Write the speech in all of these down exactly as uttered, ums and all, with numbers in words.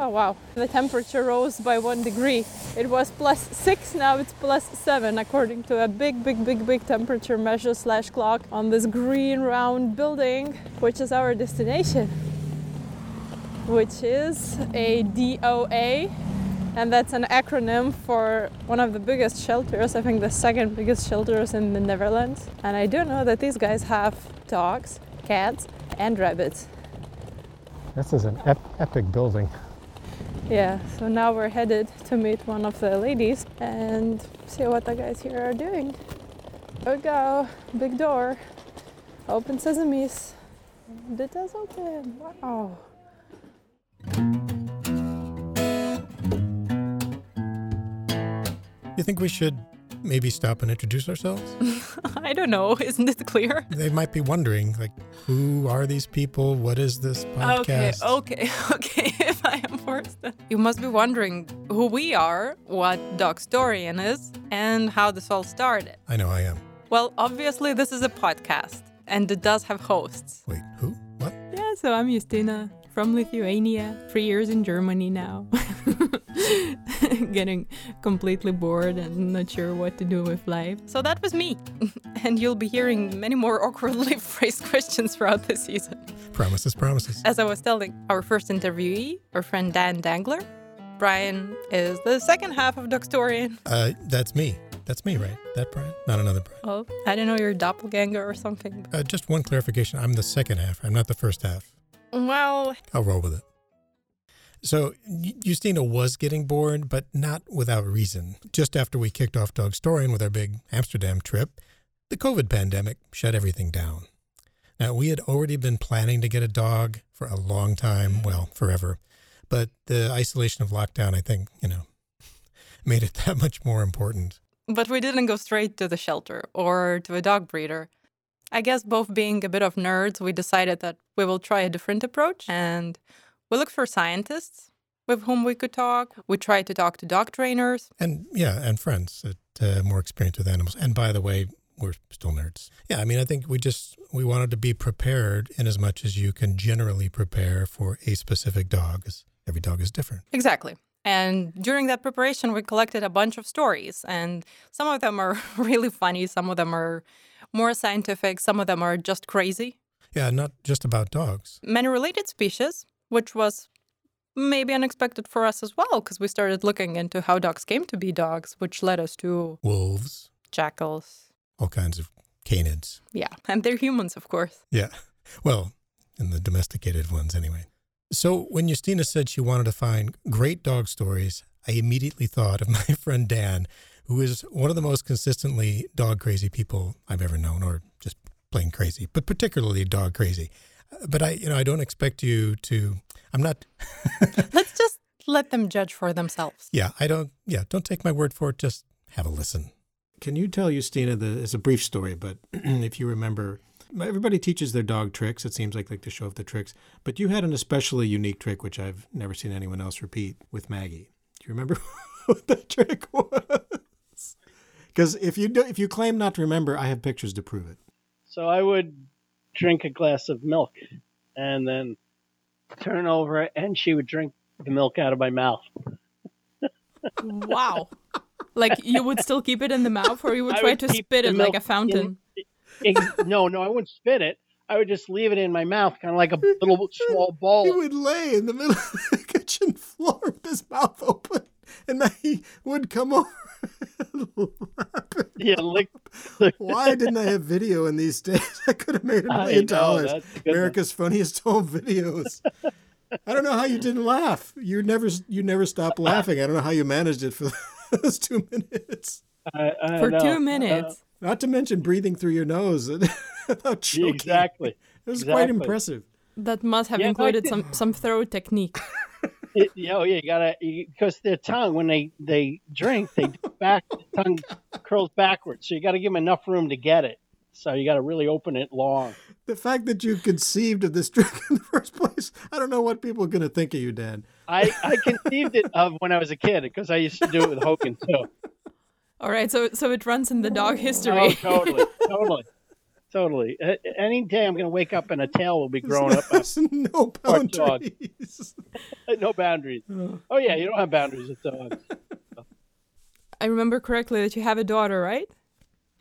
Oh wow, the temperature rose by one degree. It was plus six, now it's plus seven, according to a big, big, big, big temperature measure slash clock on this green round building, which is our destination, which is a D O A, and that's an acronym for one of the biggest shelters, I think the second biggest shelters in the Netherlands. And I do know that these guys have dogs, cats, and rabbits. This is an ep- epic building. Yeah, so now we're headed to meet one of the ladies and see what the guys here are doing. Here we go, big door, open sesames. It does open, wow. You think we should maybe stop and introduce ourselves? I don't know. Isn't it clear? They might be wondering, like, who are these people? What is this podcast? Okay, okay, okay. If I am forced, then. You must be wondering who we are, what Dogstorian is, and how this all started. I know I am. Well, obviously, this is a podcast, and it does have hosts. Wait, who? What? Yeah, so I'm Justina from Lithuania, three years in Germany now. Getting completely bored and not sure what to do with life. So that was me. And you'll be hearing many more awkwardly phrased questions throughout the season. Promises, promises. As I was telling our first interviewee, our friend Dan Dangler, Brian is the second half of Dogstorian. Uh, that's me. That's me, right? That Brian? Not another Brian. Oh, I don't know, you're a doppelganger or something. Uh, just one clarification. I'm the second half. I'm not the first half. Well, I'll roll with it. So Justina was getting bored, but not without reason. Just after we kicked off Dogstorian with our big Amsterdam trip, the COVID pandemic shut everything down. Now, we had already been planning to get a dog for a long time, well, forever. But the isolation of lockdown, I think, you know, made it that much more important. But we didn't go straight to the shelter or to a dog breeder. I guess both being a bit of nerds, we decided that we will try a different approach, and we looked for scientists with whom we could talk. We tried to talk to dog trainers. And, yeah, and friends that uh, more experienced with animals. And by the way, we're still nerds. Yeah, I mean, I think we just, we wanted to be prepared in as much as you can generally prepare for a specific dog, because every dog is different. Exactly. And during that preparation, we collected a bunch of stories. And some of them are really funny. Some of them are more scientific. Some of them are just crazy. Yeah, not just about dogs. Many related species, which was maybe unexpected for us as well, because we started looking into how dogs came to be dogs, which led us to wolves, jackals, all kinds of canids. Yeah, and they're humans, of course. Yeah, well, and the domesticated ones anyway. So when Justina said she wanted to find great dog stories, I immediately thought of my friend Dan, who is one of the most consistently dog crazy people I've ever known, or just plain crazy, but particularly dog crazy. But I, you know, I don't expect you to, I'm not. Let's just let them judge for themselves. Yeah, I don't, yeah, don't take my word for it. Just have a listen. Can you tell Justina, the, it's a brief story, but if you remember, everybody teaches their dog tricks. It seems like they like to show off the tricks. But you had an especially unique trick, which I've never seen anyone else repeat with Maggie. Do you remember what that trick was? Because if you do, if you claim not to remember, I have pictures to prove it. So I would drink a glass of milk and then turn over and she would drink the milk out of my mouth. Wow. Like you would still keep it in the mouth, or you would I try would to spit it like a fountain? In, in, no, no, I wouldn't spit it. I would just leave it in my mouth, kind of like a little small ball. He would lay in the middle of the kitchen floor with his mouth open, and then he would come over. Yeah, lick. Why didn't I have video in these days? I could have made a million dollars. America's Funniest Home Videos. I don't know how you didn't laugh. You never, you never stopped laughing. I don't know how you managed it for those two minutes. I, I for know. two minutes. Uh, Not to mention breathing through your nose without choking. Exactly. It was exactly. quite impressive. That must have yeah, included some, some throat technique. It, you know, you gotta, because their tongue, when they, they drink, they back the tongue curls backwards. So you got to give them enough room to get it. So you got to really open it long. The fact that you conceived of this drink in the first place, I don't know what people are going to think of you, Dan. I, I conceived it of when I was a kid, because I used to do it with Hogan too. All right, so so it runs in the dog history. Oh, totally, totally. Totally. Any day I'm going to wake up and a tail will be grown up. No boundaries. No boundaries. Oh, yeah, you don't have boundaries with dogs. I remember correctly that you have a daughter, right?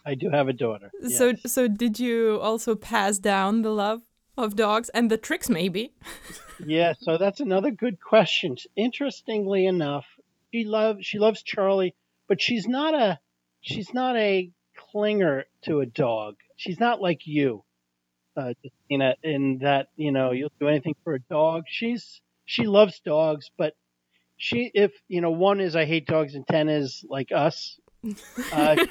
I do have a daughter. Yes. So so did you also pass down the love of dogs and the tricks, maybe? Yeah, so that's another good question. Interestingly enough, she loves she loves Charlie, but she's not a she's not a clinger to a dog. She's not like you, uh, Justina, in that, you know, you'll do anything for a dog. She's she loves dogs, but she if you know one is I hate dogs and ten is like us. Uh,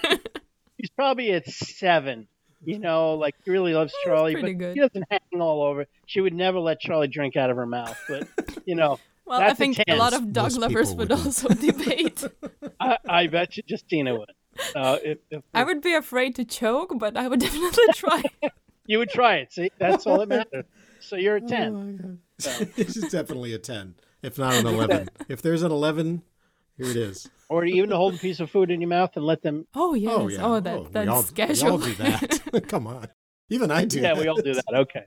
She's probably at seven, you know, like she really loves Charlie, but good. She doesn't hang all over. She would never let Charlie drink out of her mouth, but, you know. Well, that's I think a, a lot of dog Most lovers would wouldn't. also debate. I, I bet you Justina would. Uh, if, if I would be afraid to choke, but I would definitely try. You would try it, see? That's all that matters. So you're a ten. Oh, so. She's definitely a ten, if not an eleven. If there's an eleven, here it is. Or even to hold a piece of food in your mouth and let them... Oh, yes. Oh, yeah. Oh, that, oh, that's we all, schedule. We all do that. Come on. Even I do yeah, that. Yeah, we all do that. Okay.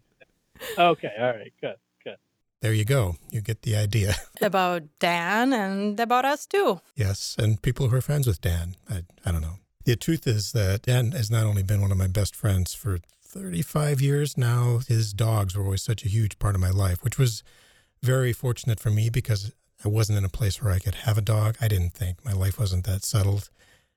Okay. All right. Good. Good. There you go. You get the idea. About Dan and about us, too. Yes, and people who are friends with Dan. I, I don't know. The truth is that Dan has not only been one of my best friends for thirty-five years now, his dogs were always such a huge part of my life, which was very fortunate for me because... I wasn't in a place where I could have a dog. I didn't think. My life wasn't that settled.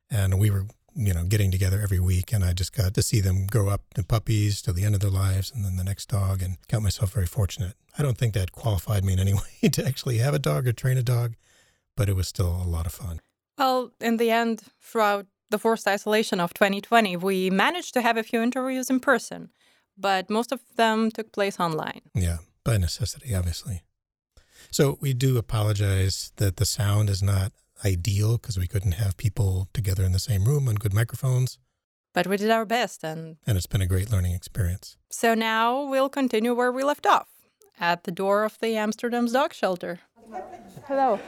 And we were, you know, getting together every week. And I just got to see them grow up to puppies till the end of their lives and then the next dog and got myself very fortunate. I don't think that qualified me in any way to actually have a dog or train a dog, but it was still a lot of fun. Well, in the end, throughout the forced isolation of twenty twenty, we managed to have a few interviews in person, but most of them took place online. Yeah, by necessity, obviously. So we do apologize that the sound is not ideal because we couldn't have people together in the same room on good microphones. But we did our best. And and it's been a great learning experience. So now we'll continue where we left off, at the door of the Amsterdam's dog shelter. Hello.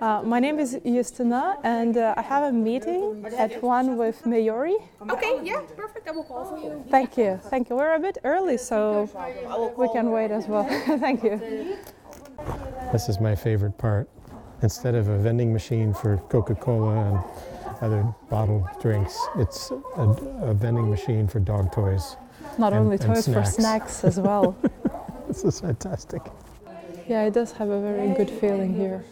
Uh, my name is Justina, and uh, I have a meeting at one with Marjorie. Okay, yeah, perfect. I will call for you. Thank you. Thank you. We're a bit early, so we can wait as well. Thank you. This is my favorite part. Instead of a vending machine for Coca-Cola and other bottled drinks, it's a, a vending machine for dog toys. Not and, only toys, for snacks as well. This is fantastic. Yeah, it does have a very good feeling here.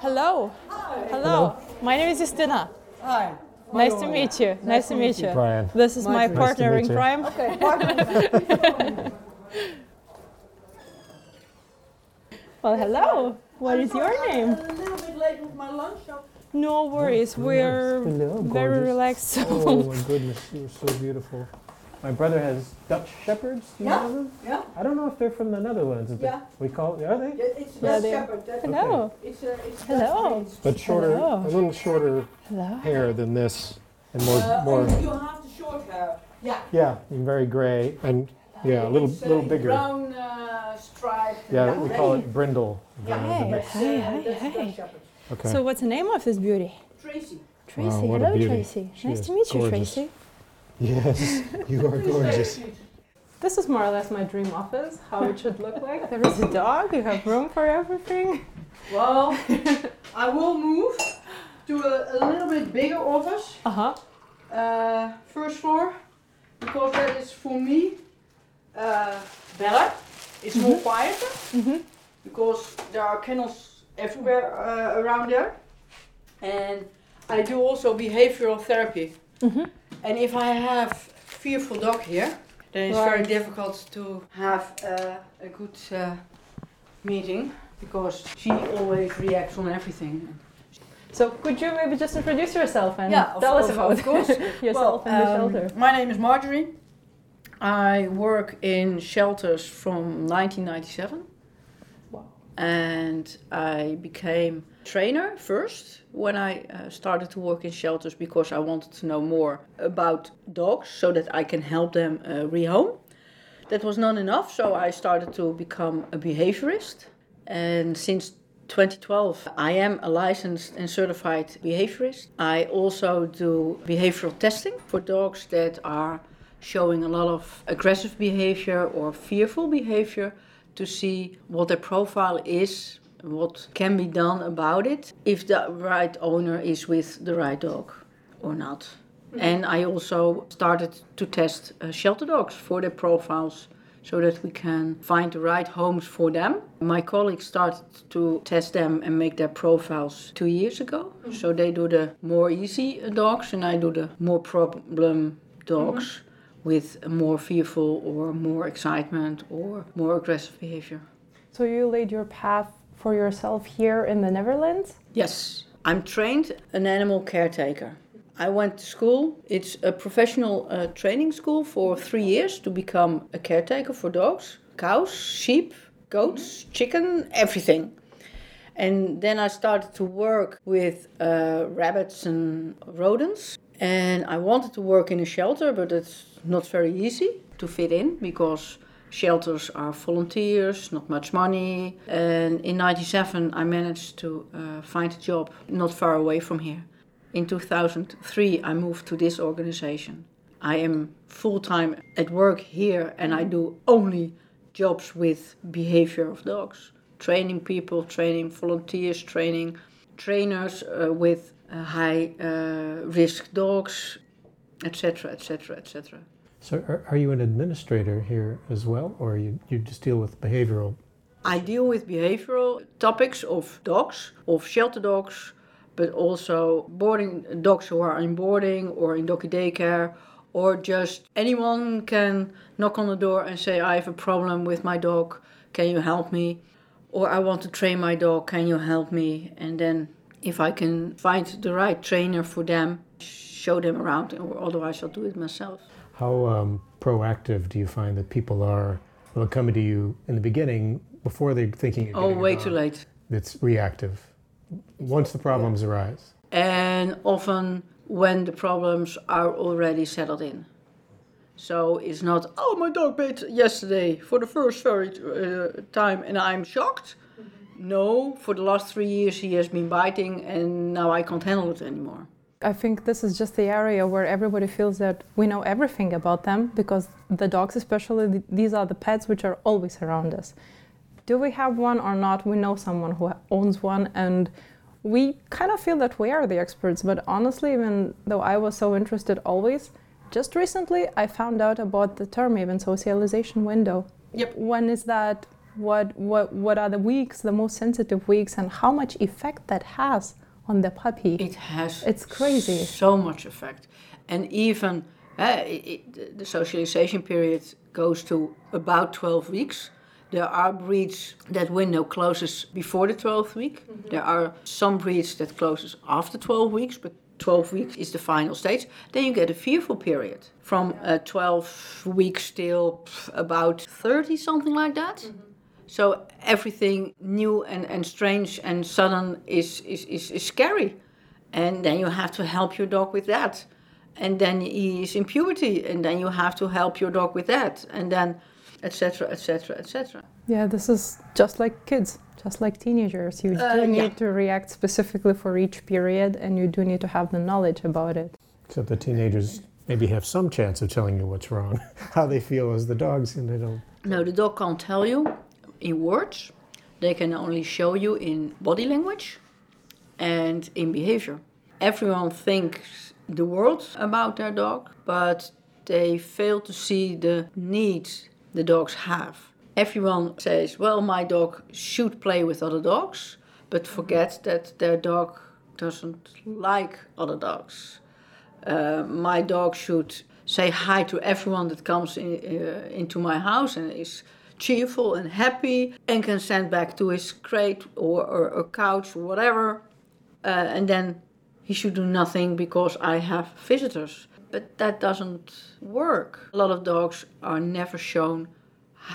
Hello. Hello. Hello. My name is Justina. Hi. Nice to meet you. Nice, nice to meet you. Brian. This is my, my partner in crime. Okay, partner. Well, hello. What is your name? I'm a little bit late with my lunch. No worries. We're hello, very relaxed. So. Oh, my goodness. You're so beautiful. My brother has Dutch Shepherds. Do you yeah. know them? Yeah. I don't know if they're from the Netherlands. Yeah. We call it, are they? Yeah, it's Dutch yeah, Shepherd. That's hello. Okay. It's, uh, it's hello. But shorter, hello. a little shorter hello. hair than this. And more. Uh, more. You have the short hair. Yeah. Yeah, and very gray. and. Yeah, a little it's, little uh, bigger. Brown uh, stripe. Yeah, yeah, we call it brindle. Yeah, hey, hey, hey, hey. Okay. So what's the name of this beauty? Tracy. Tracy, wow, hello Tracy. She nice to meet gorgeous. you, Tracy. Yes, you are gorgeous. This is more or less my dream office, how it should look like. There is a dog, you have room for everything. Well, I will move to a, a little bit bigger office. Uh-huh. Uh, first floor, because that is for me. Uh, better. It's mm-hmm. more quieter mm-hmm. because there are kennels everywhere uh, around there. And I do also behavioral therapy. Mm-hmm. And if I have fearful dog here, then it's right. very difficult to have uh, a good uh, meeting because she always reacts on everything. So could you maybe just introduce yourself and yeah, tell us about yourself well, and the um, shelter? My name is Marjorie. I work in shelters from nineteen ninety-seven, wow. and I became trainer first when I uh, started to work in shelters because I wanted to know more about dogs so that I can help them uh, rehome. That was not enough, so I started to become a behaviorist, and since twenty twelve I am a licensed and certified behaviorist. I also do behavioral testing for dogs that are showing a lot of aggressive behavior or fearful behavior to see what their profile is, what can be done about it, if the right owner is with the right dog or not. Mm-hmm. And I also started to test uh, shelter dogs for their profiles so that we can find the right homes for them. My colleagues started to test them and make their profiles two years ago. Mm-hmm. So they do the more easy dogs and I do the more problem dogs. Mm-hmm. With more fearful or more excitement or more aggressive behavior. So you laid your path for yourself here in the Netherlands? Yes. I'm trained an animal caretaker. I went to school. It's a professional uh, training school for three years to become a caretaker for dogs, cows, sheep, goats, chicken, everything. And then I started to work with uh, rabbits and rodents. And I wanted to work in a shelter, but it's not very easy to fit in because shelters are volunteers, not much money. And in ninety-seven, I managed to uh, find a job not far away from here. In two thousand three, I moved to this organization. I am full-time at work here and I do only jobs with behavior of dogs. Training people, training volunteers, training trainers uh, with Uh, high uh, risk dogs, et cetera, et cetera, et cetera. So are, are you an administrator here as well, or you, you just deal with behavioral? I deal with behavioral topics of dogs, of shelter dogs, but also boarding dogs who are in boarding or in doggy daycare, or just anyone can knock on the door and say, I have a problem with my dog, can you help me? Or I want to train my dog, can you help me? And then if I can find the right trainer for them, show them around, or otherwise I'll do it myself. How um, proactive do you find that people are? They'll come to you in the beginning before they're thinking. Oh, way too late. It's reactive. Once the problems yeah. arise. And often when the problems are already settled in. So it's not, oh, my dog bit yesterday for the first very uh, time and I'm shocked. No, for the last three years he has been biting and now I can't handle it anymore. I think this is just the area where everybody feels that we know everything about them because the dogs especially, these are the pets which are always around us. Do we have one or not? We know someone who owns one and we kind of feel that we are the experts. But honestly, even though I was so interested always, just recently I found out about the term even socialization window. Yep. When is that? What what what are the weeks, the most sensitive weeks, and how much effect that has on the puppy? It has. It's crazy. So much effect, and even uh, it, the socialization period goes to about twelve weeks. There are breeds that window closes before the twelfth week. Mm-hmm. There are some breeds that closes after twelve weeks, but twelve weeks is the final stage. Then you get a fearful period from uh, twelve weeks till pff, about thirty, something like that. Mm-hmm. So everything new and, and strange and sudden is, is, is, is scary. And then you have to help your dog with that. And then he is in puberty, and then you have to help your dog with that. And then et cetera, et cetera, et cetera. Yeah, this is just like kids, just like teenagers. You do uh, need yeah. to react specifically for each period, and you do need to have the knowledge about it. Except the teenagers maybe have some chance of telling you what's wrong, how they feel as the dogs, and they don't. No, the dog can't tell you. In words, they can only show you in body language and in behavior. Everyone thinks the world about their dog, but they fail to see the needs the dogs have. Everyone says, well, my dog should play with other dogs, but forgets that their dog doesn't like other dogs. Uh, my dog should say hi to everyone that comes in, uh, into my house and is cheerful and happy and can send back to his crate or, or, or couch or whatever. Uh, and then he should do nothing because I have visitors. But that doesn't work. A lot of dogs are never shown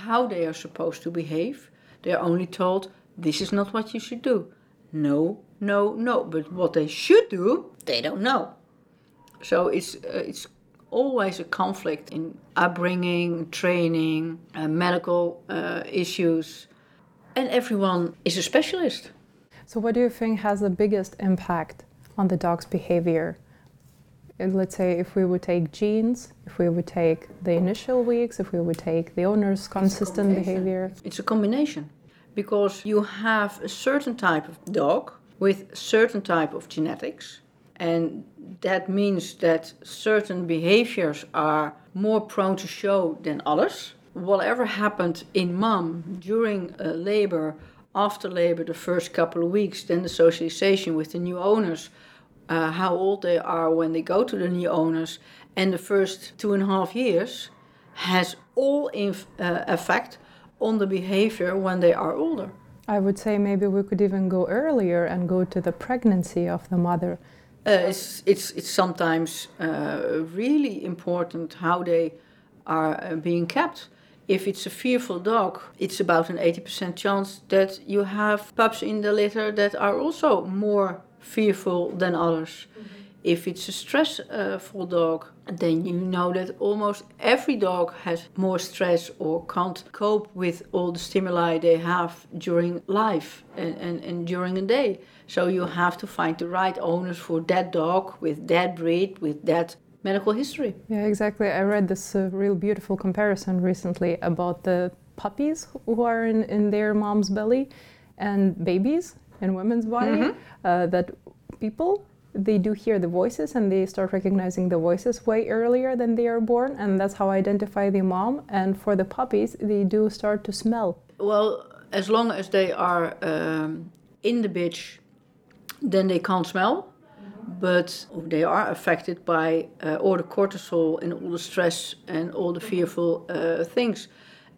how they are supposed to behave. They're only told, this is not what you should do. No, no, no. But what they should do, they don't know. So it's uh, it's always a conflict in upbringing, training, uh, medical uh, issues, and everyone is a specialist. So what do you think has the biggest impact on the dog's behavior? And let's say if we would take genes, if we would take the initial weeks, if we would take the owner's consistent behavior. It's a combination, because you have a certain type of dog with certain type of genetics, and that means that certain behaviors are more prone to show than others. Whatever happened in mom during uh, labor, after labor, the first couple of weeks, then the socialization with the new owners, uh, how old they are when they go to the new owners, and the first two and a half years has all inf- uh, effect on the behavior when they are older. I would say maybe we could even go earlier and go to the pregnancy of the mother. Uh, it's, it's, it's sometimes uh, really important how they are being kept. If it's a fearful dog, it's about an eighty percent chance that you have pups in the litter that are also more fearful than others. Mm-hmm. If it's a stressful dog, then you know that almost every dog has more stress or can't cope with all the stimuli they have during life and, and, and during a day. So you have to find the right owners for that dog, with that breed, with that medical history. Yeah, exactly. I read this uh, real beautiful comparison recently about the puppies who are in, in their mom's belly and babies in women's body, mm-hmm. uh, that people, they do hear the voices and they start recognizing the voices way earlier than they are born, and that's how I identify the mom. And for the puppies, they do start to smell. Well, as long as they are um, in the bitch, then they can't smell. But they are affected by uh, all the cortisol and all the stress and all the fearful uh, things.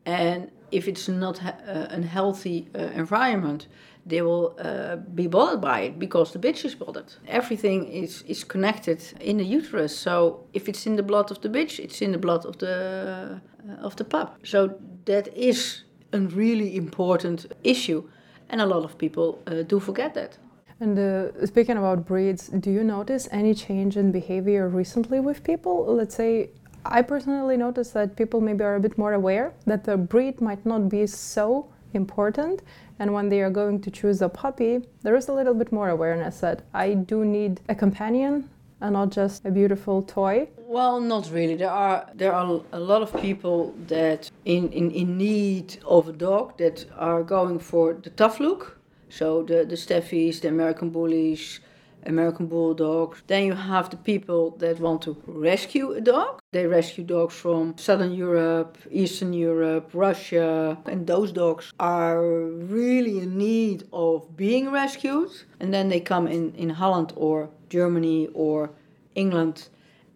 And if it's not ha- uh, a healthy uh, environment, they will uh, be bothered by it, because the bitch is bothered. Everything is, is connected in the uterus. So if it's in the blood of the bitch, it's in the blood of the, uh, of the pup. So that is a really important issue. And a lot of people uh, do forget that. And uh, speaking about breeds, do you notice any change in behavior recently with people? Let's say, I personally notice that people maybe are a bit more aware that the breed might not be so important. And when they are going to choose a puppy, there is a little bit more awareness that I do need a companion and not just a beautiful toy. Well, not really. There are there are a lot of people that in, in, in need of a dog that are going for the tough look. So the, the Staffies, the American Bullies, American Bulldogs. Then you have the people that want to rescue a dog. They rescue dogs from Southern Europe, Eastern Europe, Russia. And those dogs are really in need of being rescued. And then they come in, in Holland or Germany or England.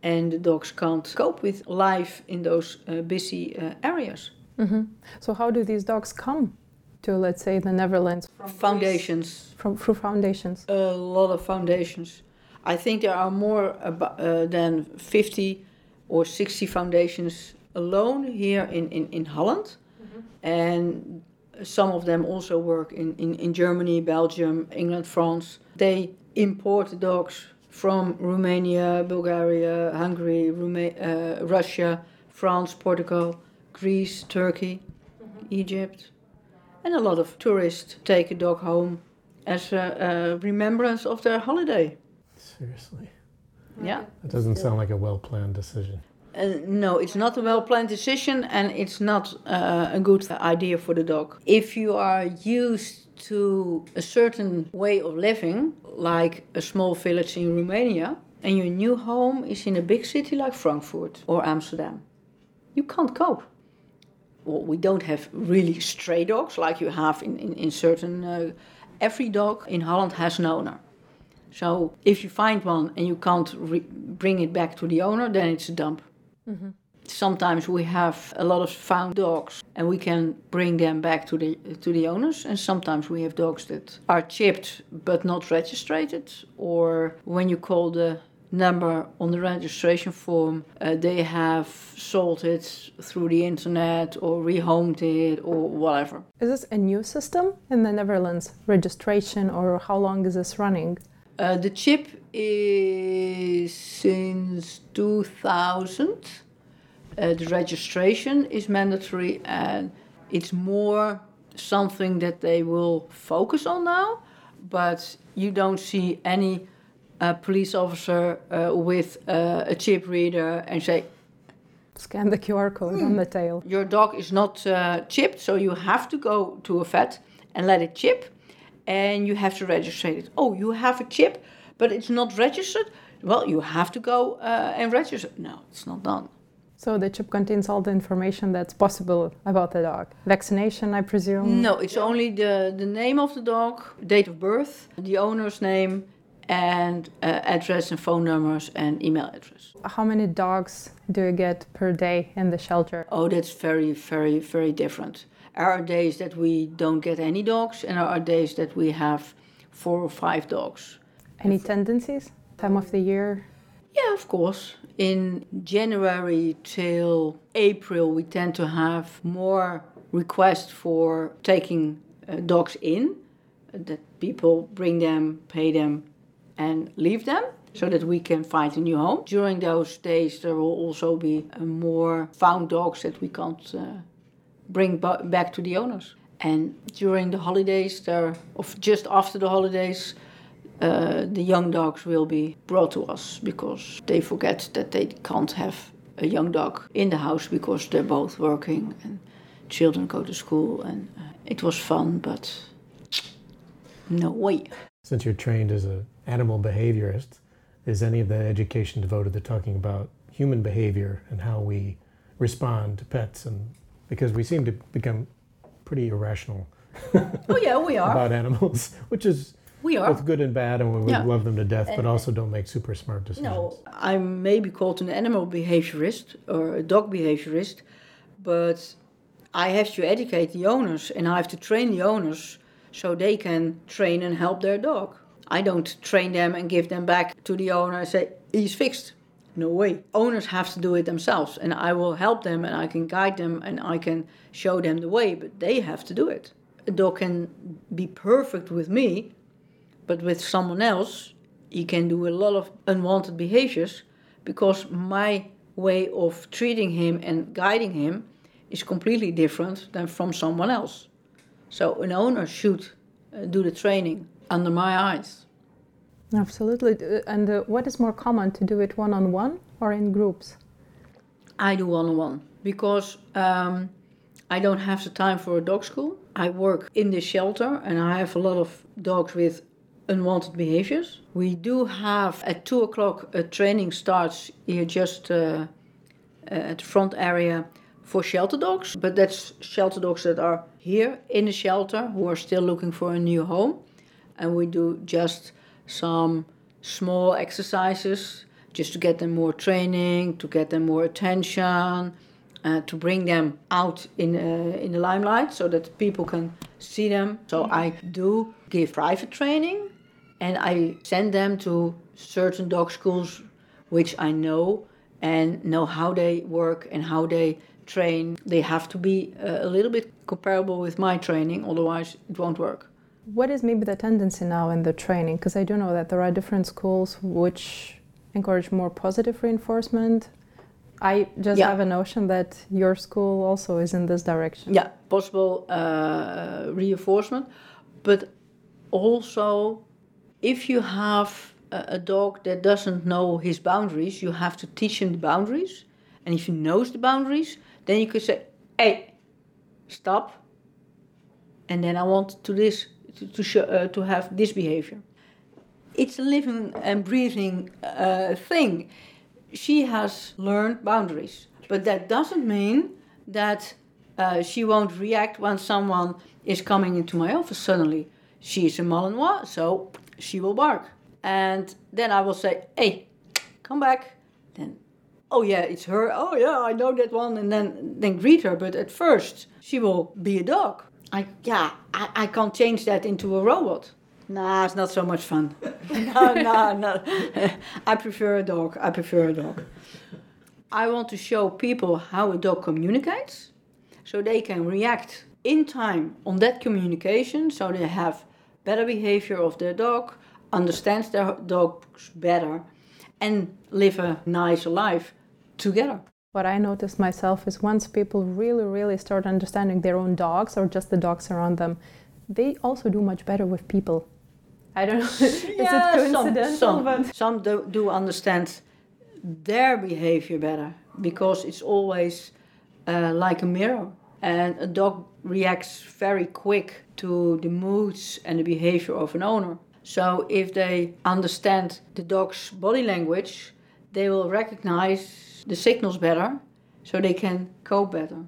And the dogs can't cope with life in those uh, busy uh, areas. Mm-hmm. So how do these dogs come to, let's say, the Netherlands? From foundations. From through foundations. A lot of foundations. I think there are more about, uh, than fifty or sixty foundations alone here in, in, in Holland. Mm-hmm. And some of them also work in, in, in Germany, Belgium, England, France. They import dogs from Romania, Bulgaria, Hungary, Roma- uh, Russia, France, Portugal, Greece, Turkey, mm-hmm. Egypt. And a lot of tourists take a dog home as a, a remembrance of their holiday. Seriously? Yeah. That doesn't sound like a well-planned decision. Uh, no, it's not a well-planned decision, and it's not uh, a good idea for the dog. If you are used to a certain way of living, like a small village in Romania, and your new home is in a big city like Frankfurt or Amsterdam, you can't cope. Well, we don't have really stray dogs like you have in, in, in certain... Uh, every dog in Holland has an owner. So if you find one and you can't re- bring it back to the owner, then it's a dump. Mm-hmm. Sometimes we have a lot of found dogs and we can bring them back to the to the owners. And sometimes we have dogs that are chipped but not registered. Or when you call the number on the registration form, uh, they have sold it through the internet or rehomed it or whatever. Is this a new system in the Netherlands, registration, or how long is this running? Uh, the chip is since two thousand. Uh, the registration is mandatory, and it's more something that they will focus on now, but you don't see any a police officer uh, with uh, a chip reader and say, scan the Q R code mm. on the tail. Your dog is not uh, chipped, so you have to go to a vet and let it chip, and you have to register it. Oh, you have a chip, but it's not registered? Well, you have to go uh, and register. No, it's not done. So the chip contains all the information that's possible about the dog. Vaccination, I presume? No, it's only the, the name of the dog, date of birth, the owner's name, and uh, address and phone numbers and email address. How many dogs do you get per day in the shelter? Oh, that's very, very, very different. There are days that we don't get any dogs, and there are days that we have four or five dogs. Any tendencies? Time of the year? Yeah, of course. In January till April, we tend to have more requests for taking uh, dogs in, that people bring them, pay them, and leave them, so that we can find a new home. During those days, there will also be uh, more found dogs that we can't uh, bring ba- back to the owners. And during the holidays, there, or just after the holidays, Uh, the young dogs will be brought to us because they forget that they can't have a young dog in the house because they're both working and children go to school. And uh, it was fun, but no way. Since you're trained as an animal behaviorist, is any of the education devoted to talking about human behavior and how we respond to pets? And because we seem to become pretty irrational oh, yeah, we are. about animals, which is... We are. Both good and bad, and we would yeah. love them to death, but and, also don't make super smart decisions. No, I may be called an animal behaviorist or a dog behaviorist, but I have to educate the owners, and I have to train the owners so they can train and help their dog. I don't train them and give them back to the owner and say, he's fixed. No way. Owners have to do it themselves, and I will help them, and I can guide them, and I can show them the way, but they have to do it. A dog can be perfect with me, but with someone else, he can do a lot of unwanted behaviors because my way of treating him and guiding him is completely different than from someone else. So an owner should do the training under my eyes. Absolutely. And uh, what is more common, to do it one-on-one or in groups? I do one-on-one because um, I don't have the time for a dog school. I work in the shelter and I have a lot of dogs with unwanted behaviors. We do have at two o'clock a training starts here just uh, at the front area for shelter dogs, but that's shelter dogs that are here in the shelter who are still looking for a new home. And we do just some small exercises just to get them more training, to get them more attention, uh, to bring them out in, uh, in the limelight so that people can see them. So I do give private training, and I send them to certain dog schools which I know and know how they work and how they train. They have to be a little bit comparable with my training, otherwise it won't work. What is maybe the tendency now in the training? Because I do know that there are different schools which encourage more positive reinforcement. I just yeah. have a notion that your school also is in this direction. Yeah, possible uh, reinforcement. But also, if you have a dog that doesn't know his boundaries, you have to teach him the boundaries. And if he knows the boundaries, then you could say, hey, stop. And then I want to this to to, show, uh, to have this behavior. It's a living and breathing uh, thing. She has learned boundaries. But that doesn't mean that uh, she won't react when someone is coming into my office suddenly. She's a Malinois, so she will bark. And then I will say, hey, come back. Then, oh yeah, it's her. Oh yeah, I know that one. And then, then greet her. But at first, she will be a dog. I Yeah, I, I can't change that into a robot. Nah, it's not so much fun. no, no, no. I prefer a dog. I prefer a dog. I want to show people how a dog communicates so they can react in time on that communication, so they have better behavior of their dog, understands their dogs better, and live a nicer life together. What I noticed myself is once people really, really start understanding their own dogs or just the dogs around them, they also do much better with people. I don't know, is yeah, it coincidental? Some, some. But some do, do understand their behavior better, because it's always uh, like a mirror. And a dog reacts very quick to the moods and the behavior of an owner. So if they understand the dog's body language, they will recognize the signals better, so they can cope better.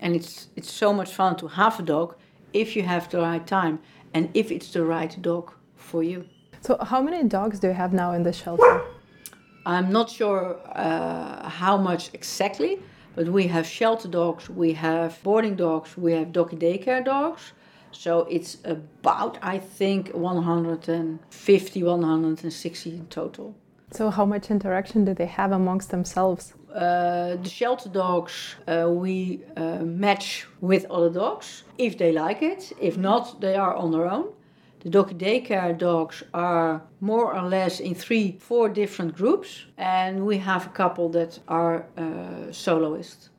And it's it's so much fun to have a dog if you have the right time and if it's the right dog for you. So how many dogs do you have now in the shelter? I'm not sure uh, how much exactly, but we have shelter dogs, we have boarding dogs, we have doggy daycare dogs. So it's about, I think, one hundred fifty, one hundred sixty in total. So how much interaction do they have amongst themselves? Uh, the shelter dogs, uh, we uh, match with other dogs if they like it. If not, they are on their own. The doggy daycare dogs are more or less in three, four different groups. And we have a couple that are uh, soloists.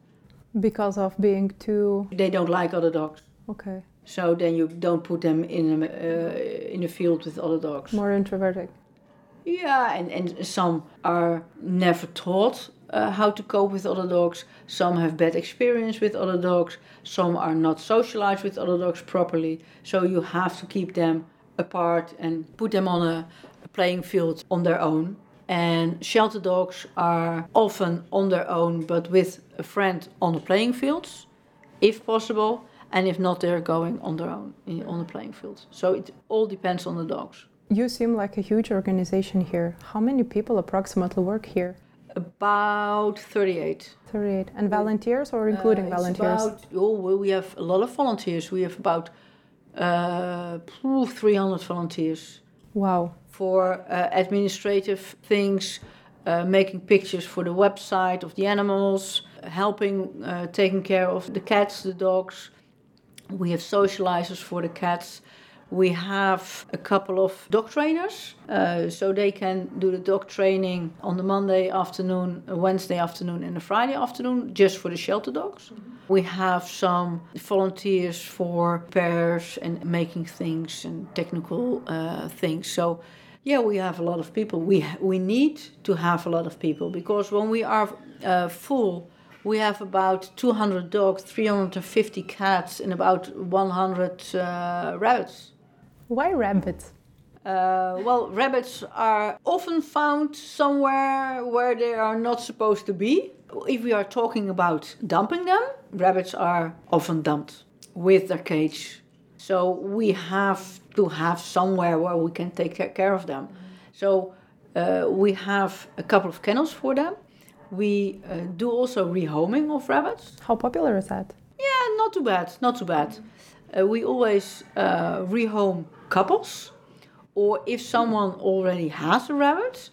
Because of being too... They don't like other dogs. Okay. So then you don't put them in a, uh, in a field with other dogs. More introverted. Yeah, and, and some are never taught uh, how to cope with other dogs. Some have bad experience with other dogs. Some are not socialized with other dogs properly. So you have to keep them apart and put them on a, a playing field on their own. And shelter dogs are often on their own, but with a friend on the playing fields, if possible. And if not, they're going on their own on the playing fields. So it all depends on the dogs. You seem like a huge organization here. How many people approximately work here? About thirty-eight. thirty-eight. And volunteers or including uh, volunteers? About, oh, we have a lot of volunteers. We have about uh, three hundred volunteers. Wow. For uh, administrative things, uh, making pictures for the website of the animals, helping, uh, taking care of the cats, the dogs. We have socializers for the cats. We have a couple of dog trainers, uh, so they can do the dog training on the Monday afternoon, Wednesday afternoon and a Friday afternoon, just for the shelter dogs. Mm-hmm. We have some volunteers for repairs and making things and technical uh, things. So, yeah, we have a lot of people. We, we need to have a lot of people, because when we are uh, full, we have about two hundred dogs, three hundred fifty cats and about one hundred uh, rabbits. Why rabbits? Uh, well, rabbits are often found somewhere where they are not supposed to be. If we are talking about dumping them, rabbits are often dumped with their cage. So we have to have somewhere where we can take care of them. So uh, we have a couple of kennels for them. We uh, do also rehoming of rabbits. How popular is that? Yeah, not too bad, not too bad. Uh, we always uh, rehome couples, or if someone already has a rabbit,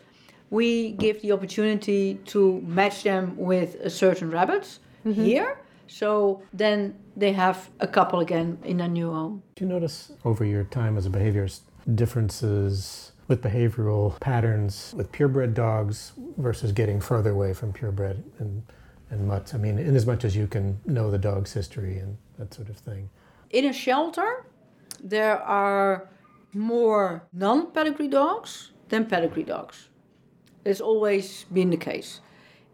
we give the opportunity to match them with a certain rabbit mm-hmm. here, so then they have a couple again in a new home. Do you notice over your time as a behaviorist differences with behavioral patterns with purebred dogs versus getting further away from purebred and, and mutts? I mean, in as much as you can know the dog's history and that sort of thing. In a shelter, there are more non-pedigree dogs than pedigree dogs. It's always been the case.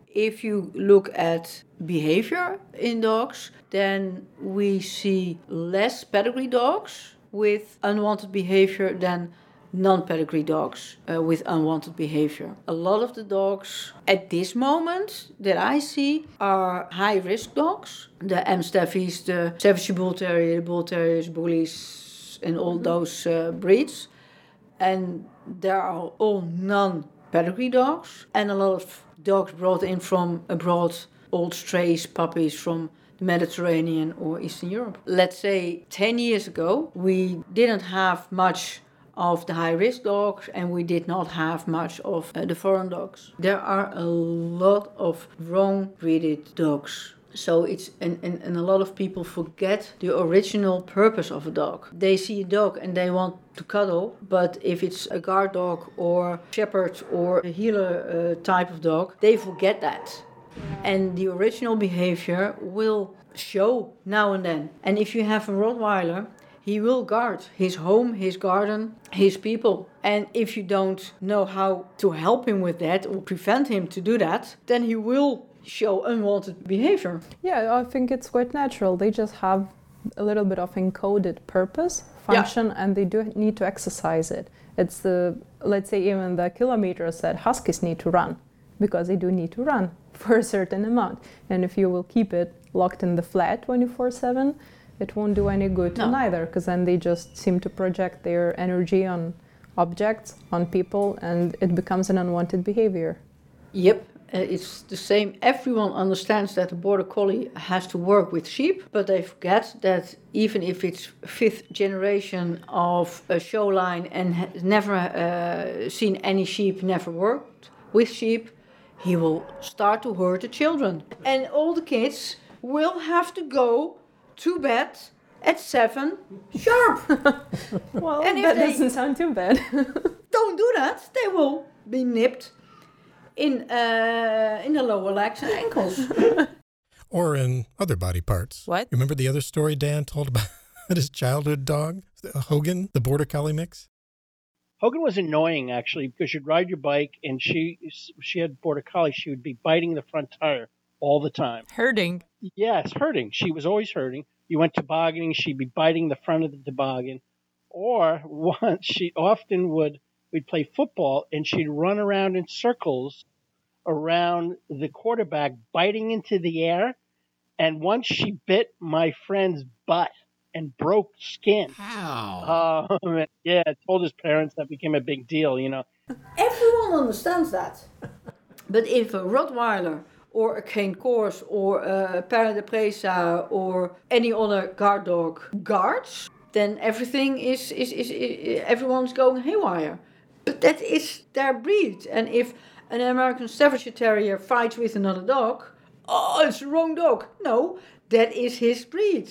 If you look at behavior in dogs, then we see less pedigree dogs with unwanted behavior than non-pedigree dogs uh, with unwanted behavior. A lot of the dogs at this moment that I see are high-risk dogs. The Amstaffs, the Staffordshire Bull Terrier, the Bull Terriers, Bullies, and all those uh, breeds. And there are all non-pedigree dogs. And a lot of dogs brought in from abroad, old strays, puppies from Mediterranean or Eastern Europe. Let's say ten years ago, we didn't have much of the high-risk dogs, and we did not have much of uh, the foreign dogs. There are a lot of wrong-breeded dogs. So it's and, and, and a lot of people forget the original purpose of a dog. They see a dog and they want to cuddle, but if it's a guard dog or shepherd or a heeler uh, type of dog, they forget that. And the original behavior will show now and then. And if you have a Rottweiler, he will guard his home, his garden, his people. And if you don't know how to help him with that or prevent him to do that, then he will show unwanted behavior. Yeah, I think it's quite natural. They just have a little bit of encoded purpose, function, yeah. and they do need to exercise it. It's the, let's say, even the kilometers that huskies need to run, because they do need to run for a certain amount. And if you will keep it locked in the flat twenty-four seven, it won't do any good no. neither, because then they just seem to project their energy on objects, on people, and it becomes an unwanted behavior. Yep. Uh, it's the same. Everyone understands that the Border Collie has to work with sheep, but they forget that even if it's fifth generation of a show line and has never uh, seen any sheep, never worked with sheep, he will start to hurt the children. And all the kids will have to go to bed at seven sharp. Well, and if that doesn't sound too bad. Don't do that. They will be nipped in uh, in the lower legs and ankles. Or in other body parts. What? Remember the other story Dan told about his childhood dog, Hogan, the Border Collie mix? Hogan was annoying, actually, because you'd ride your bike, and she she had Border Collie. She would be biting the front tire all the time. Hurting. Yes, hurting. She was always hurting. You went tobogganing, she'd be biting the front of the toboggan. Or once, she often would, we'd play football, and she'd run around in circles around the quarterback, biting into the air. And once she bit my friend's butt and broke skin. Wow. Um, yeah, told his parents. That became a big deal, you know. Everyone understands that. But if a Rottweiler or a Cane Corso or a Perro de Presa or any other guard dog guards, then everything is, is, is, is everyone's going haywire. But that is their breed. And if an American Staffordshire Terrier fights with another dog, oh, it's the wrong dog. No, that is his breed.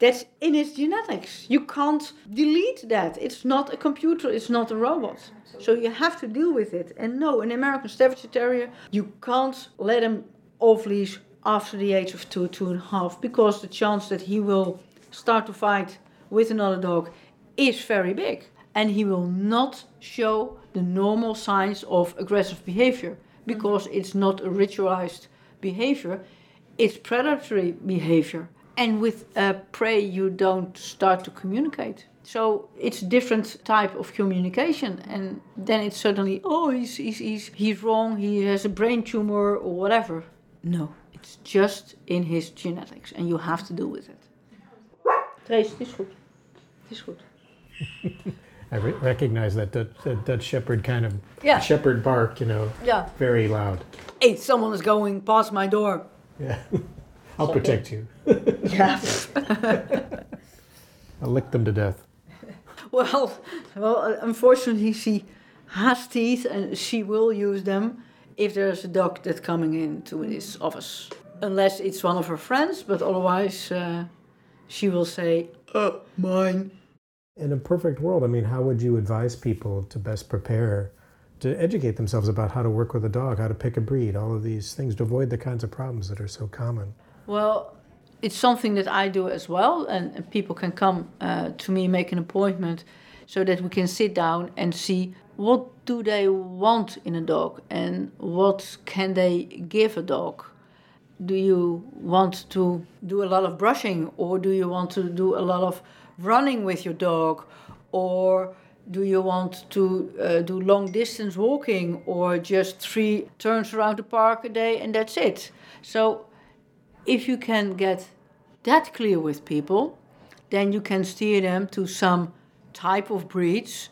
That's in his genetics. You can't delete that. It's not a computer. It's not a robot. Absolutely. So you have to deal with it. And no, an American Staffordshire Terrier, you can't let him off-leash after the age of two, two and a half, because the chance that he will start to fight with another dog is very big. And he will not show the normal signs of aggressive behavior, because it's not a ritualized behavior. It's predatory behavior. And with uh, prey, you don't start to communicate. So it's a different type of communication. And then it's suddenly, oh, he's, he's, he's, he's wrong, he has a brain tumor or whatever. No, it's just in his genetics, and you have to deal with it. Trace, it is good. It is good. I re- recognize that Dutch, that Dutch Shepherd kind of yeah. shepherd bark, you know, yeah. very loud. Hey, someone is going past my door. Yeah. I'll protect you. Yeah. I'll lick them to death. Well, well, unfortunately, she has teeth, and she will use them if there's a dog that's coming into his office. Unless it's one of her friends, but otherwise, uh, she will say, uh, mine. In a perfect world, I mean, how would you advise people to best prepare to educate themselves about how to work with a dog, how to pick a breed, all of these things, to avoid the kinds of problems that are so common? Well, it's something that I do as well, and, and people can come uh, to me, make an appointment, so that we can sit down and see what do they want in a dog and what can they give a dog. Do you want to do a lot of brushing, or do you want to do a lot of running with your dog, or do you want to uh, do long distance walking, or just three turns around the park a day and that's it? So if you can get that clear with people, then you can steer them to some type of breeds,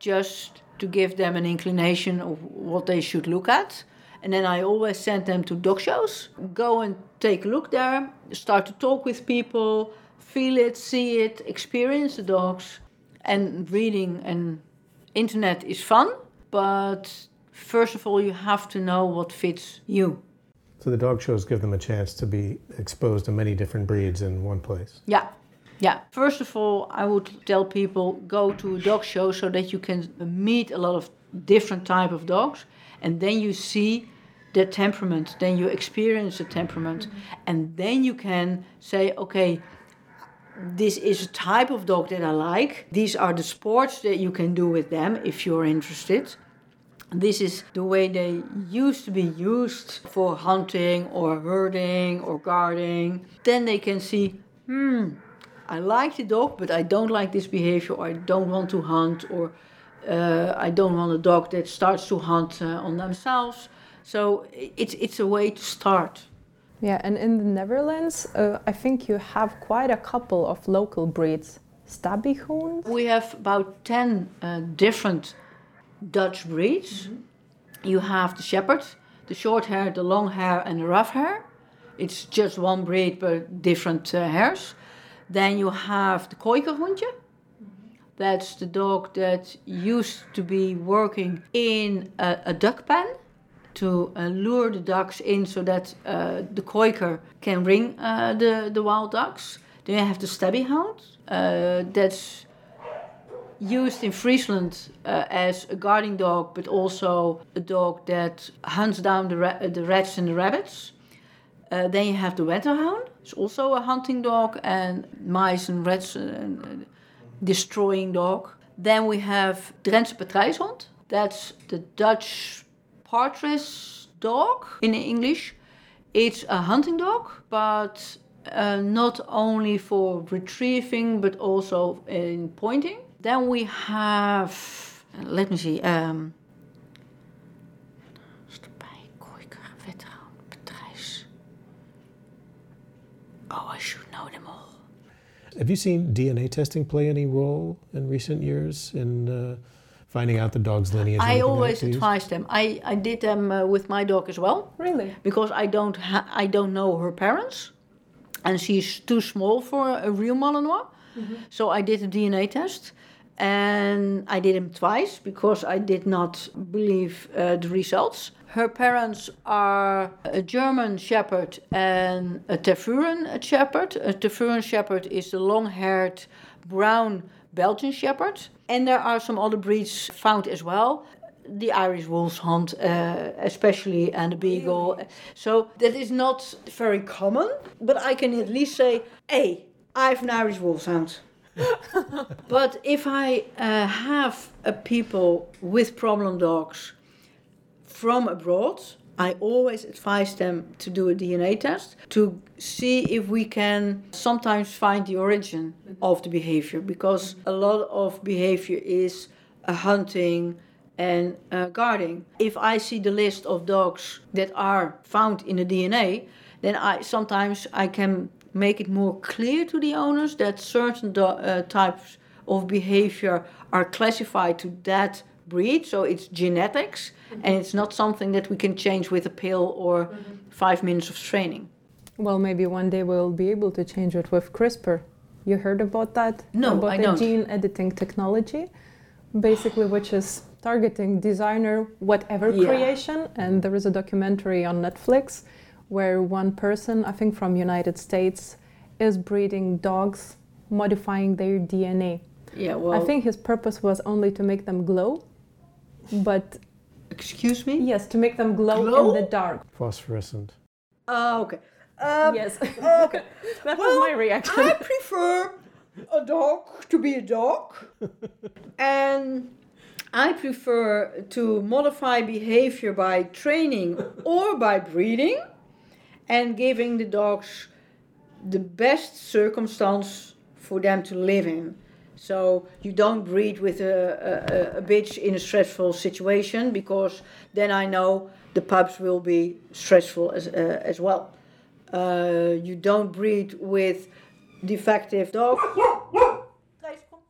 just to give them an inclination of what they should look at. And then I always send them to dog shows. Go and take a look there, start to talk with people, feel it, see it, experience the dogs. And reading and internet is fun, but first of all, you have to know what fits you. So the dog shows give them a chance to be exposed to many different breeds in one place. Yeah, yeah. First of all, I would tell people, go to a dog show so that you can meet a lot of different type of dogs. And then you see their temperament, then you experience the temperament. Mm-hmm. And then you can say, okay, this is a type of dog that I like. These are the sports that you can do with them if you're interested. This is the way they used to be used for hunting or herding or guarding. Then they can see, hmm, I like the dog, but I don't like this behavior, or I don't want to hunt, or uh, I don't want a dog that starts to hunt uh, on themselves. So it's it's a way to start. Yeah, and in the Netherlands, uh, I think you have quite a couple of local breeds. Stabyhoun? We have about ten uh, different Dutch breeds. Mm-hmm. You have the Shepherd, the short hair, the long hair, and the rough hair. It's just one breed, but different uh, hairs. Then you have the Kooikerhondje. That's the dog that used to be working in a, a duck pen to uh, lure the ducks in so that uh, the Kooiker can ring uh, the, the wild ducks. Then you have the Stabyhoun. Uh, that's used in Friesland uh, as a guarding dog, but also a dog that hunts down the, ra- the rats and the rabbits. Uh, then you have the Wetterhound. It's also a hunting dog and mice and rats and uh, destroying dog. Then we have Drentse Patrijshond. That's the Dutch partridge dog in English. It's a hunting dog, but uh, not only for retrieving, but also in pointing. Then we have, let me see, um, oh, I should know them all. Have you seen D N A testing play any role in recent years in uh, finding out the dog's lineage? I always advise them. I, I did them uh, with my dog as well. Really? Because I don't ha- I don't know her parents, and she's too small for a real Malinois. Mm-hmm. So I did a D N A test, and I did them twice because I did not believe uh, the results. Her parents are a German Shepherd and a Tervuren Shepherd. A Tervuren Shepherd is the long-haired brown Belgian Shepherd. And there are some other breeds found as well. The Irish Wolfhound, uh, especially, and the Beagle. So that is not very common, but I can at least say, hey, I have an Irish Wolfhound. But if I uh, have a people with problem dogs from abroad, I always advise them to do a D N A test to see if we can sometimes find the origin of the behavior, because a lot of behavior is uh, hunting and uh, guarding. If I see the list of dogs that are found in the D N A, then I sometimes I can make it more clear to the owners that certain do- uh, types of behavior are classified to that breed, so it's genetics, mm-hmm. and it's not something that we can change with a pill or mm-hmm. five minutes of training. Well, maybe one day we'll be able to change it with CRISPR. You heard about that? No, about I the don't. Gene editing technology, basically, which is targeting designer whatever yeah. creation. And there is a documentary on Netflix where one person, I think from United States, is breeding dogs, modifying their D N A. Yeah, well, I think his purpose was only to make them glow. But excuse me? Yes, to make them glow, glow? in the dark. Phosphorescent. Oh, uh, okay. Um, yes. Okay. That well, was my reaction. I prefer a dog to be a dog, and I prefer to modify behavior by training or by breeding, and giving the dogs the best circumstance for them to live in. So you don't breed with a, a, a bitch in a stressful situation, because then I know the pups will be stressful as, uh, as well. Uh, you don't breed with defective dogs. Hi,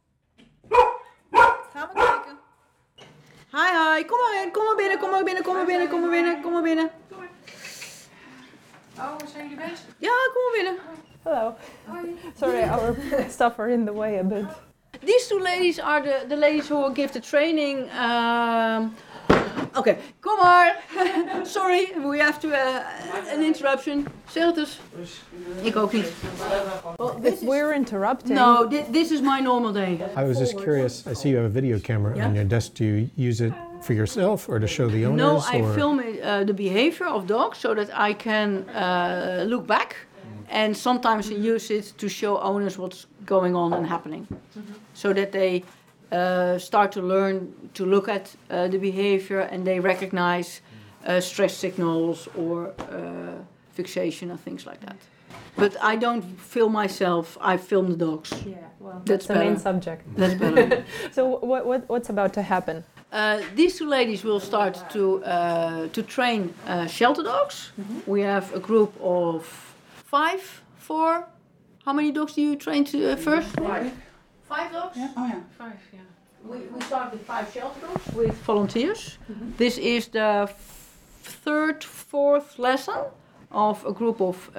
hi, kom maar in, kom maar binnen, kom maar binnen, kom maar binnen, kom maar binnen, kom maar binnen. Oh, zijn jullie best? Ja, kom maar binnen. Hello. Hi. Sorry, our stuff are in the way a bit. These two ladies are the, the ladies who will give the training. Um, okay, come on. Sorry, we have to uh, an interruption. Zelters. Ik ook niet. If we're interrupting. No, th- this is my normal day. I was just curious. I see you have a video camera yeah. on your desk. Do you use it for yourself or to show the owners? No, I or? film uh, the behavior of dogs so that I can uh, look back And sometimes we use it to show owners what's going on and happening. Mm-hmm. So that they uh, start to learn to look at uh, the behavior, and they recognize uh, stress signals or uh, fixation and things like that. But I don't film myself, I film the dogs. Yeah, well, that's, that's the better. main subject. That's better. So what, what what's about to happen? Uh, these two ladies will start to uh, to train uh, shelter dogs. Mm-hmm. We have a group of five, four. How many dogs do you train to uh, first? Five. Five dogs? Yeah. Oh yeah. Five, yeah. We, we start with five shelter dogs with volunteers. Mm-hmm. This is the f- third, fourth lesson of a group of uh,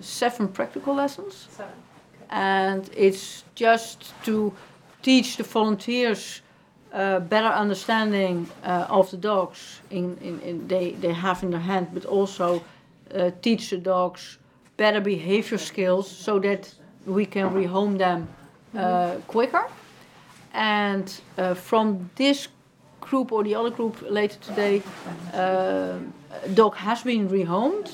seven practical lessons. Seven. Okay. And it's just to teach the volunteers uh, better understanding uh, of the dogs in, in, in they, they have in their hand, but also uh, teach the dogs better behavior skills so that we can rehome them uh, quicker. And uh, from this group or the other group later today, uh, dog has been rehomed,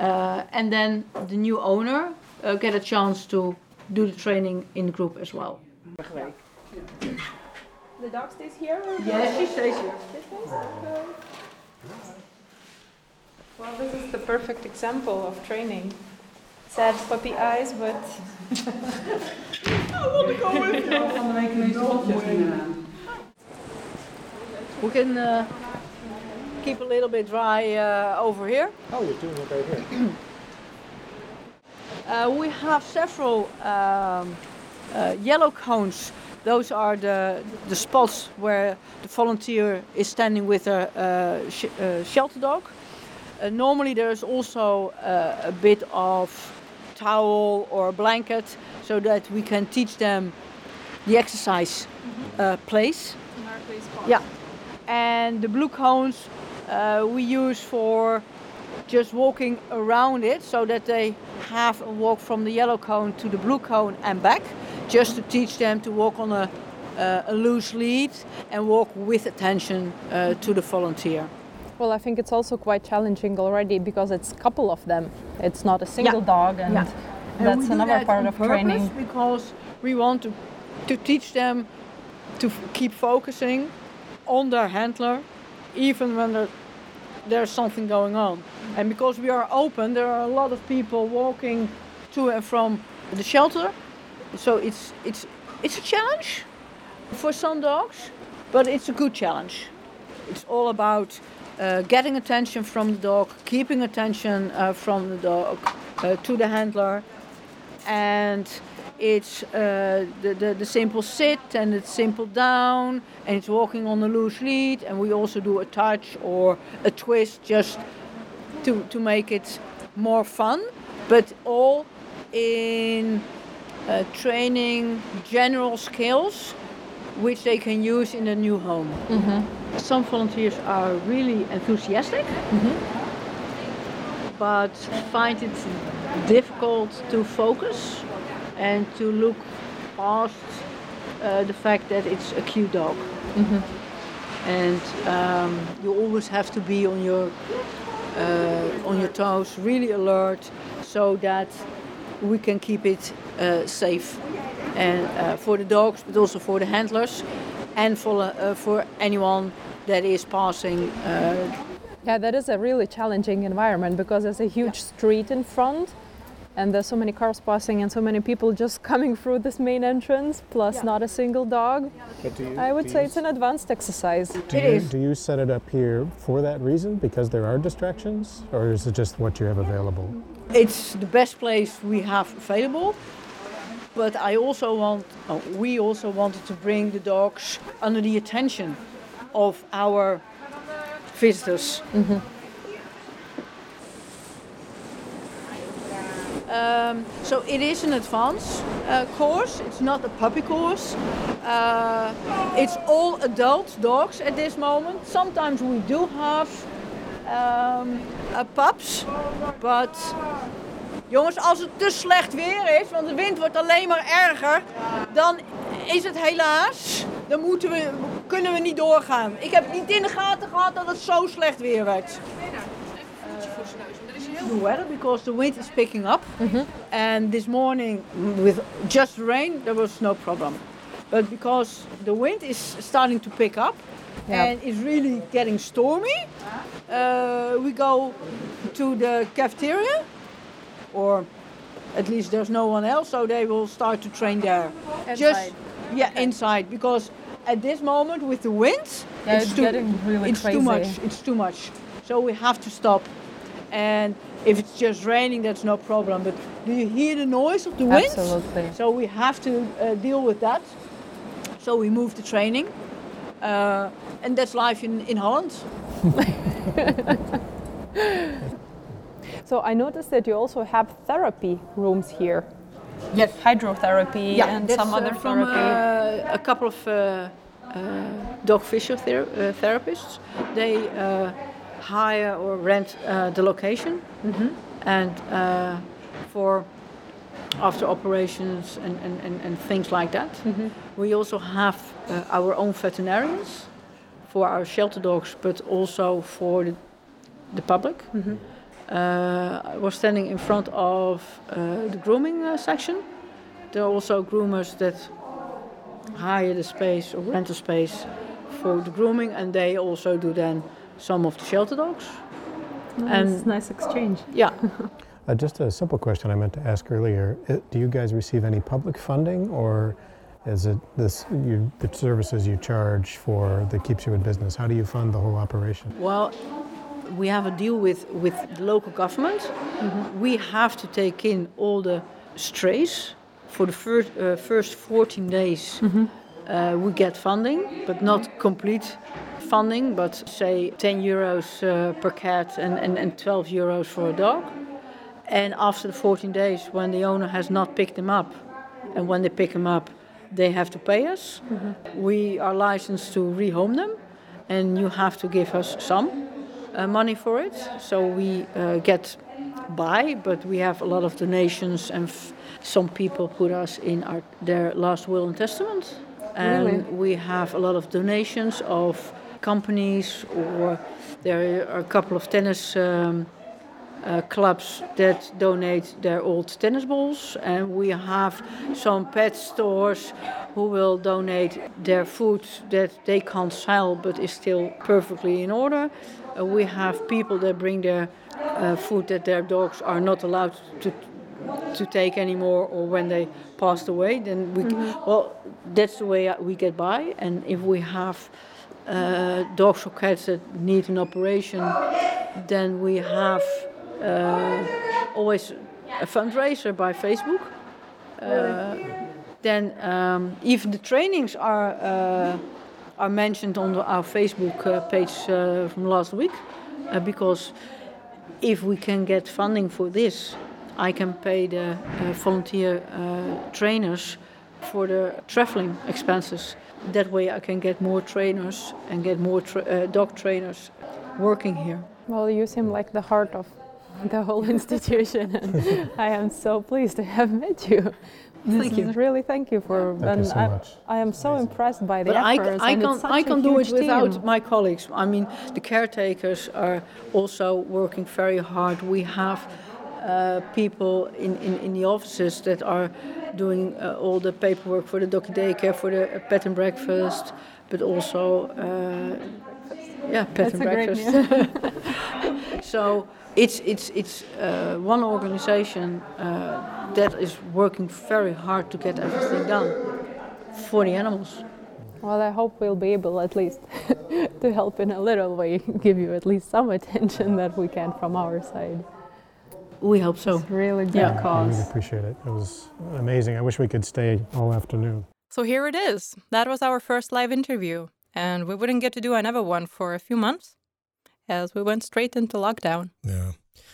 uh, and then the new owner uh, get a chance to do the training in the group as well. Yeah. Yeah. The dog stays here? Yes, she stays here. Well, this is the perfect example of training. Sad puppy eyes, but I want to go with you. We can uh, keep a little bit dry uh, over here. Oh, we're doing it right here. uh, we have several um, uh, yellow cones. Those are the the spots where the volunteer is standing with a uh, sh- uh, shelter dog. Uh, normally there's also uh, a bit of towel or blanket so that we can teach them the exercise mm-hmm. uh, place. In our place spot. Yeah. And the blue cones uh, we use for just walking around it, so that they have a walk from the yellow cone to the blue cone and back, just to teach them to walk on a, uh, a loose lead and walk with attention uh, to the volunteer. Well, I think it's also quite challenging already because it's a couple of them. It's not a single yeah. dog, and yeah. that's and another that part of training. Because we want to, to teach them to f- keep focusing on their handler, even when there, there's something going on. And because we are open, there are a lot of people walking to and from the shelter. So it's it's it's a challenge for some dogs, but it's a good challenge. It's all about uh, getting attention from the dog, keeping attention uh, from the dog uh, to the handler. And it's uh, the, the, the simple sit and it's simple down, and it's walking on a loose lead, and we also do a touch or a twist just to, to make it more fun, but all in uh, training general skills which they can use in their new home. Mm-hmm. Some volunteers are really enthusiastic, mm-hmm. but find it difficult to focus and to look past uh, the fact that it's a cute dog. Mm-hmm. And um, you always have to be on your uh, on your toes, really alert, so that we can keep it uh, safe and uh, for the dogs, but also for the handlers and for uh, for anyone that is passing. Uh. Yeah, that is a really challenging environment because there's a huge yeah. street in front. And there's so many cars passing and so many people just coming through this main entrance, plus yeah. not a single dog. But do you, I would do say you, it's an advanced exercise. Do it you, is. Do you set it up here for that reason, because there are distractions, or is it just what you have available? It's the best place we have available, but I also want, oh, we also wanted to bring the dogs under the attention of our visitors. Mm-hmm. Um, so it is an advanced uh, course, it's not a puppy course. Uh, it's all adult dogs at this moment. Sometimes we do have um, uh, pups, but jongens, als het te slecht weer is, want de wind wordt alleen maar erger, dan is het helaas, dan moeten we, kunnen we niet doorgaan. Ik heb niet in de gaten gehad dat het zo slecht weer werd. beetje voor zijn neus. Er is heel weather because the wind is picking up. Mm-hmm. And this morning with just rain there was no problem. But because the wind is starting to pick up, yeah, and it's really getting stormy, uh, we go to the cafeteria, or at least there's no one else, so they will start to train there. Inside. Just yeah, okay. Inside, because at this moment with the wind, yeah, it's, it's too, getting really it's crazy. Too much. It's too much. So we have to stop. And if it's just raining, that's no problem. But do you hear the noise of the wind? Absolutely. So we have to uh, deal with that. So we move the training. Uh, and that's life in, in Holland. So I noticed that you also have therapy rooms here. Yes. Hydrotherapy, yeah, and some uh, other from therapy. Uh, a couple of uh, uh, dog physiothera- uh, therapists. They uh, hire or rent uh, the location, mm-hmm, and uh, for after operations and, and, and, and things like that. Mm-hmm. We also have uh, our own veterinarians for our shelter dogs, but also for the, the public. Mm-hmm. Uh, I was standing in front of uh, the grooming uh, section. There are also groomers that hire the space or rent the space for the grooming, and they also do then some of the shelter dogs. Nice, and nice exchange. Yeah. uh, just a simple question I meant to ask earlier: do you guys receive any public funding, or is it this you, the services you charge for that keeps you in business? How do you fund the whole operation? Well, we have a deal with, with the local government. Mm-hmm. We have to take in all the strays for the first, uh, first fourteen days. Mm-hmm. Uh, we get funding, but not complete funding, but say ten euros uh, per cat and, and, and twelve euros for a dog. And after the fourteen days, when the owner has not picked them up, and when they pick them up, they have to pay us. Mm-hmm. We are licensed to rehome them, and you have to give us some Uh, money for it, so we uh, get by, but we have a lot of donations, and f- some people put us in our, their last will and testament, and really? We have a lot of donations of companies, or there are a couple of tennis um, uh, clubs that donate their old tennis balls, and we have some pet stores who will donate their food that they can't sell but is still perfectly in order. Uh, we have people that bring their uh, food that their dogs are not allowed to to take anymore, or when they passed away, then we mm-hmm. well, that's the way we get by. And if we have uh, dogs or cats that need an operation, then we have uh, always a fundraiser by Facebook. Uh, then um, even the trainings are. Uh, are mentioned on our Facebook uh, page uh, from last week, uh, because if we can get funding for this, I can pay the uh, volunteer uh, trainers for the traveling expenses. That way I can get more trainers and get more tra- uh, dog trainers working here. Well, you seem like the heart of the whole institution. And I am so pleased to have met you. This thank you. Really, thank you for. Thank you so I, much. I am so amazing. Impressed by the but efforts. I, I can't, I can't do it without team. My colleagues. I mean, the caretakers are also working very hard. We have uh, people in, in, in the offices that are doing uh, all the paperwork for the doggy daycare, for the bed and breakfast, but also, uh, yeah, bed and breakfast. So. It's it's it's uh, one organization uh, that is working very hard to get everything done for the animals. Well, I hope we'll be able at least to help in a little way, give you at least some attention that we can from our side. We hope so. It's really good yeah. cause. I really appreciate it. It was amazing. I wish we could stay all afternoon. So here it is. That was our first live interview, and we wouldn't get to do another one for a few months, as we went straight into lockdown. Yeah,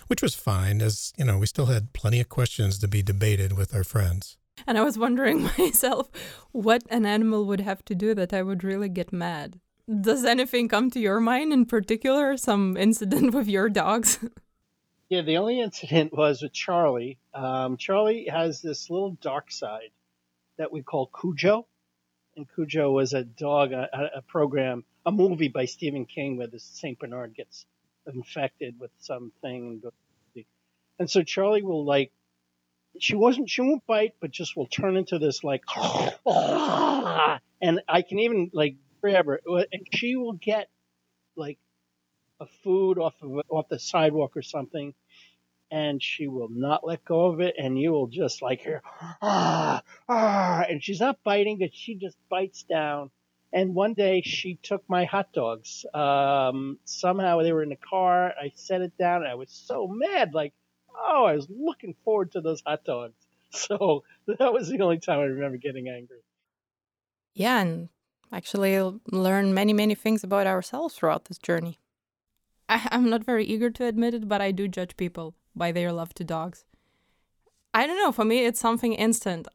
which was fine, as, you know, we still had plenty of questions to be debated with our friends. And I was wondering myself what an animal would have to do that I would really get mad. Does anything come to your mind in particular, some incident with your dogs? Yeah, the only incident was with Charlie. Um, Charlie has this little dark side that we call Cujo. And Cujo was a dog, a, a program, a movie by Stephen King where this Saint Bernard gets infected with something. And so Charlie will like, she wasn't, she won't bite, but just will turn into this like, and I can even like grab her, and she will get like a food off of off the sidewalk or something, and she will not let go of it, and you will just like hear, ah, ah, and she's not biting, but she just bites down. And one day she took my hot dogs. Um, somehow they were in the car. I set it down, and I was so mad, like, oh, I was looking forward to those hot dogs. So that was the only time I remember getting angry. Yeah, and actually learn many, many things about ourselves throughout this journey. I, I'm not very eager to admit it, but I do judge people by their love to dogs. I don't know, for me it's something instant.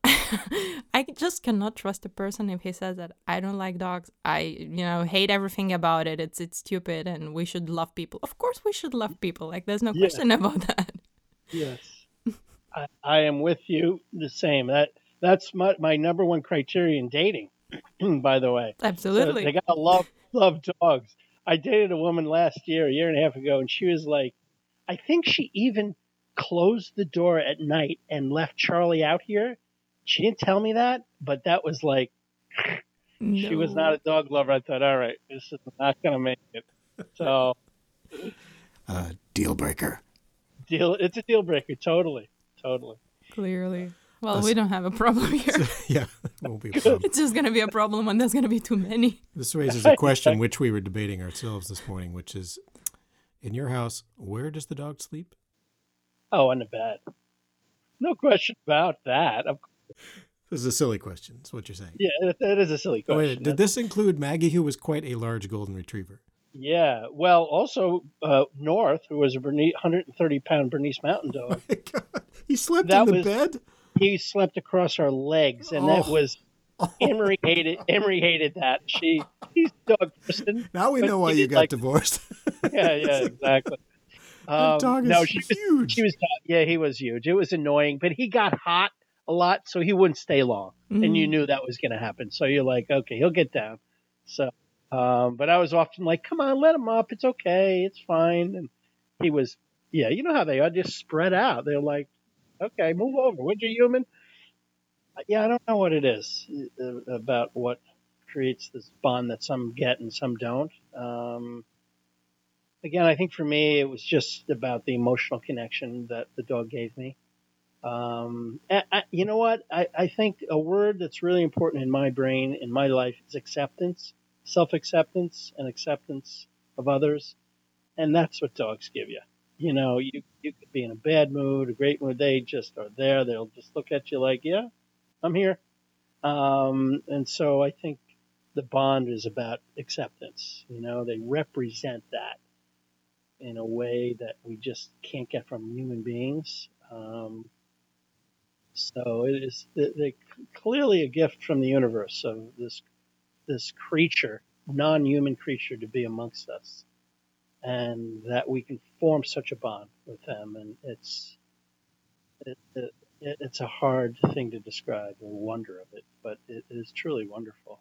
I just cannot trust a person if he says that I don't like dogs. I, you know, hate everything about it. It's it's stupid and we should love people. Of course we should love people. Like, there's no yeah. question about that. Yes. I, I am with you the same. That that's my, my number one criteria in dating, by the way. Absolutely. So they gotta love love dogs. I dated a woman last year, a year and a half ago, and she was like, I think she even closed the door at night and left Charlie out here. She didn't tell me that, but that was like, no. She was not a dog lover. I thought, all right, this is not going to make it. So. Uh, deal breaker. Deal. It's a deal breaker. Totally. Totally. Clearly. Well, That's, we don't have a problem here. So, yeah, it won't be a problem. It's just going to be a problem when there's going to be too many. This raises a question which we were debating ourselves this morning, which is, in your house, where does the dog sleep? Oh, on the bed. No question about that. I'm... This is a silly question, is what you're saying. Yeah, that is a silly question. Wait, did this include Maggie, who was quite a large golden retriever? Yeah. Well, also uh, North, who was a one hundred thirty pound Bernese Mountain Dog. Oh my God. He slept that in the was, bed? He slept across our legs, and oh. that was... Oh. Emery hated Emery hated that. She she's a dog person. Now we know why you got like, divorced. yeah, yeah, exactly. Um, dog is no, she huge. Was, she was yeah, he was huge. It was annoying, but he got hot a lot, so he wouldn't stay long. Mm. And you knew that was going to happen. So you're like, okay, he'll get down. So, um, but I was often like, come on, let him up. It's okay, it's fine. And he was, yeah, you know how they are, just spread out. They're like, okay, move over, would you, human? Yeah, I don't know what it is about what creates this bond that some get and some don't. Um, again, I think for me, it was just about the emotional connection that the dog gave me. Um, I, I, you know what? I, I think a word that's really important in my brain, in my life, is acceptance, self-acceptance, and acceptance of others. And that's what dogs give you. You know, you, you could be in a bad mood, a great mood. They just are there. They'll just look at you like, yeah. I'm here. Um, and so I think the bond is about acceptance. You know, they represent that in a way that we just can't get from human beings. Um, so it is they, they, clearly a gift from the universe of this, this creature, non-human creature, to be amongst us, and that we can form such a bond with them. And it's, it, it, It's a hard thing to describe, the wonder of it, but it is truly wonderful.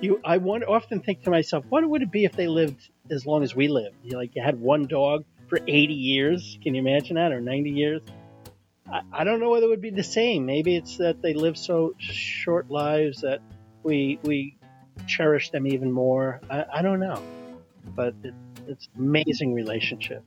You, I want, often think to myself, what would it be if they lived as long as we lived? You like you had one dog for eighty years. Can you imagine that? Or ninety years? I, I don't know whether it would be the same. Maybe it's that they live so short lives that we we cherish them even more. I, I don't know, but it, it's an amazing relationship.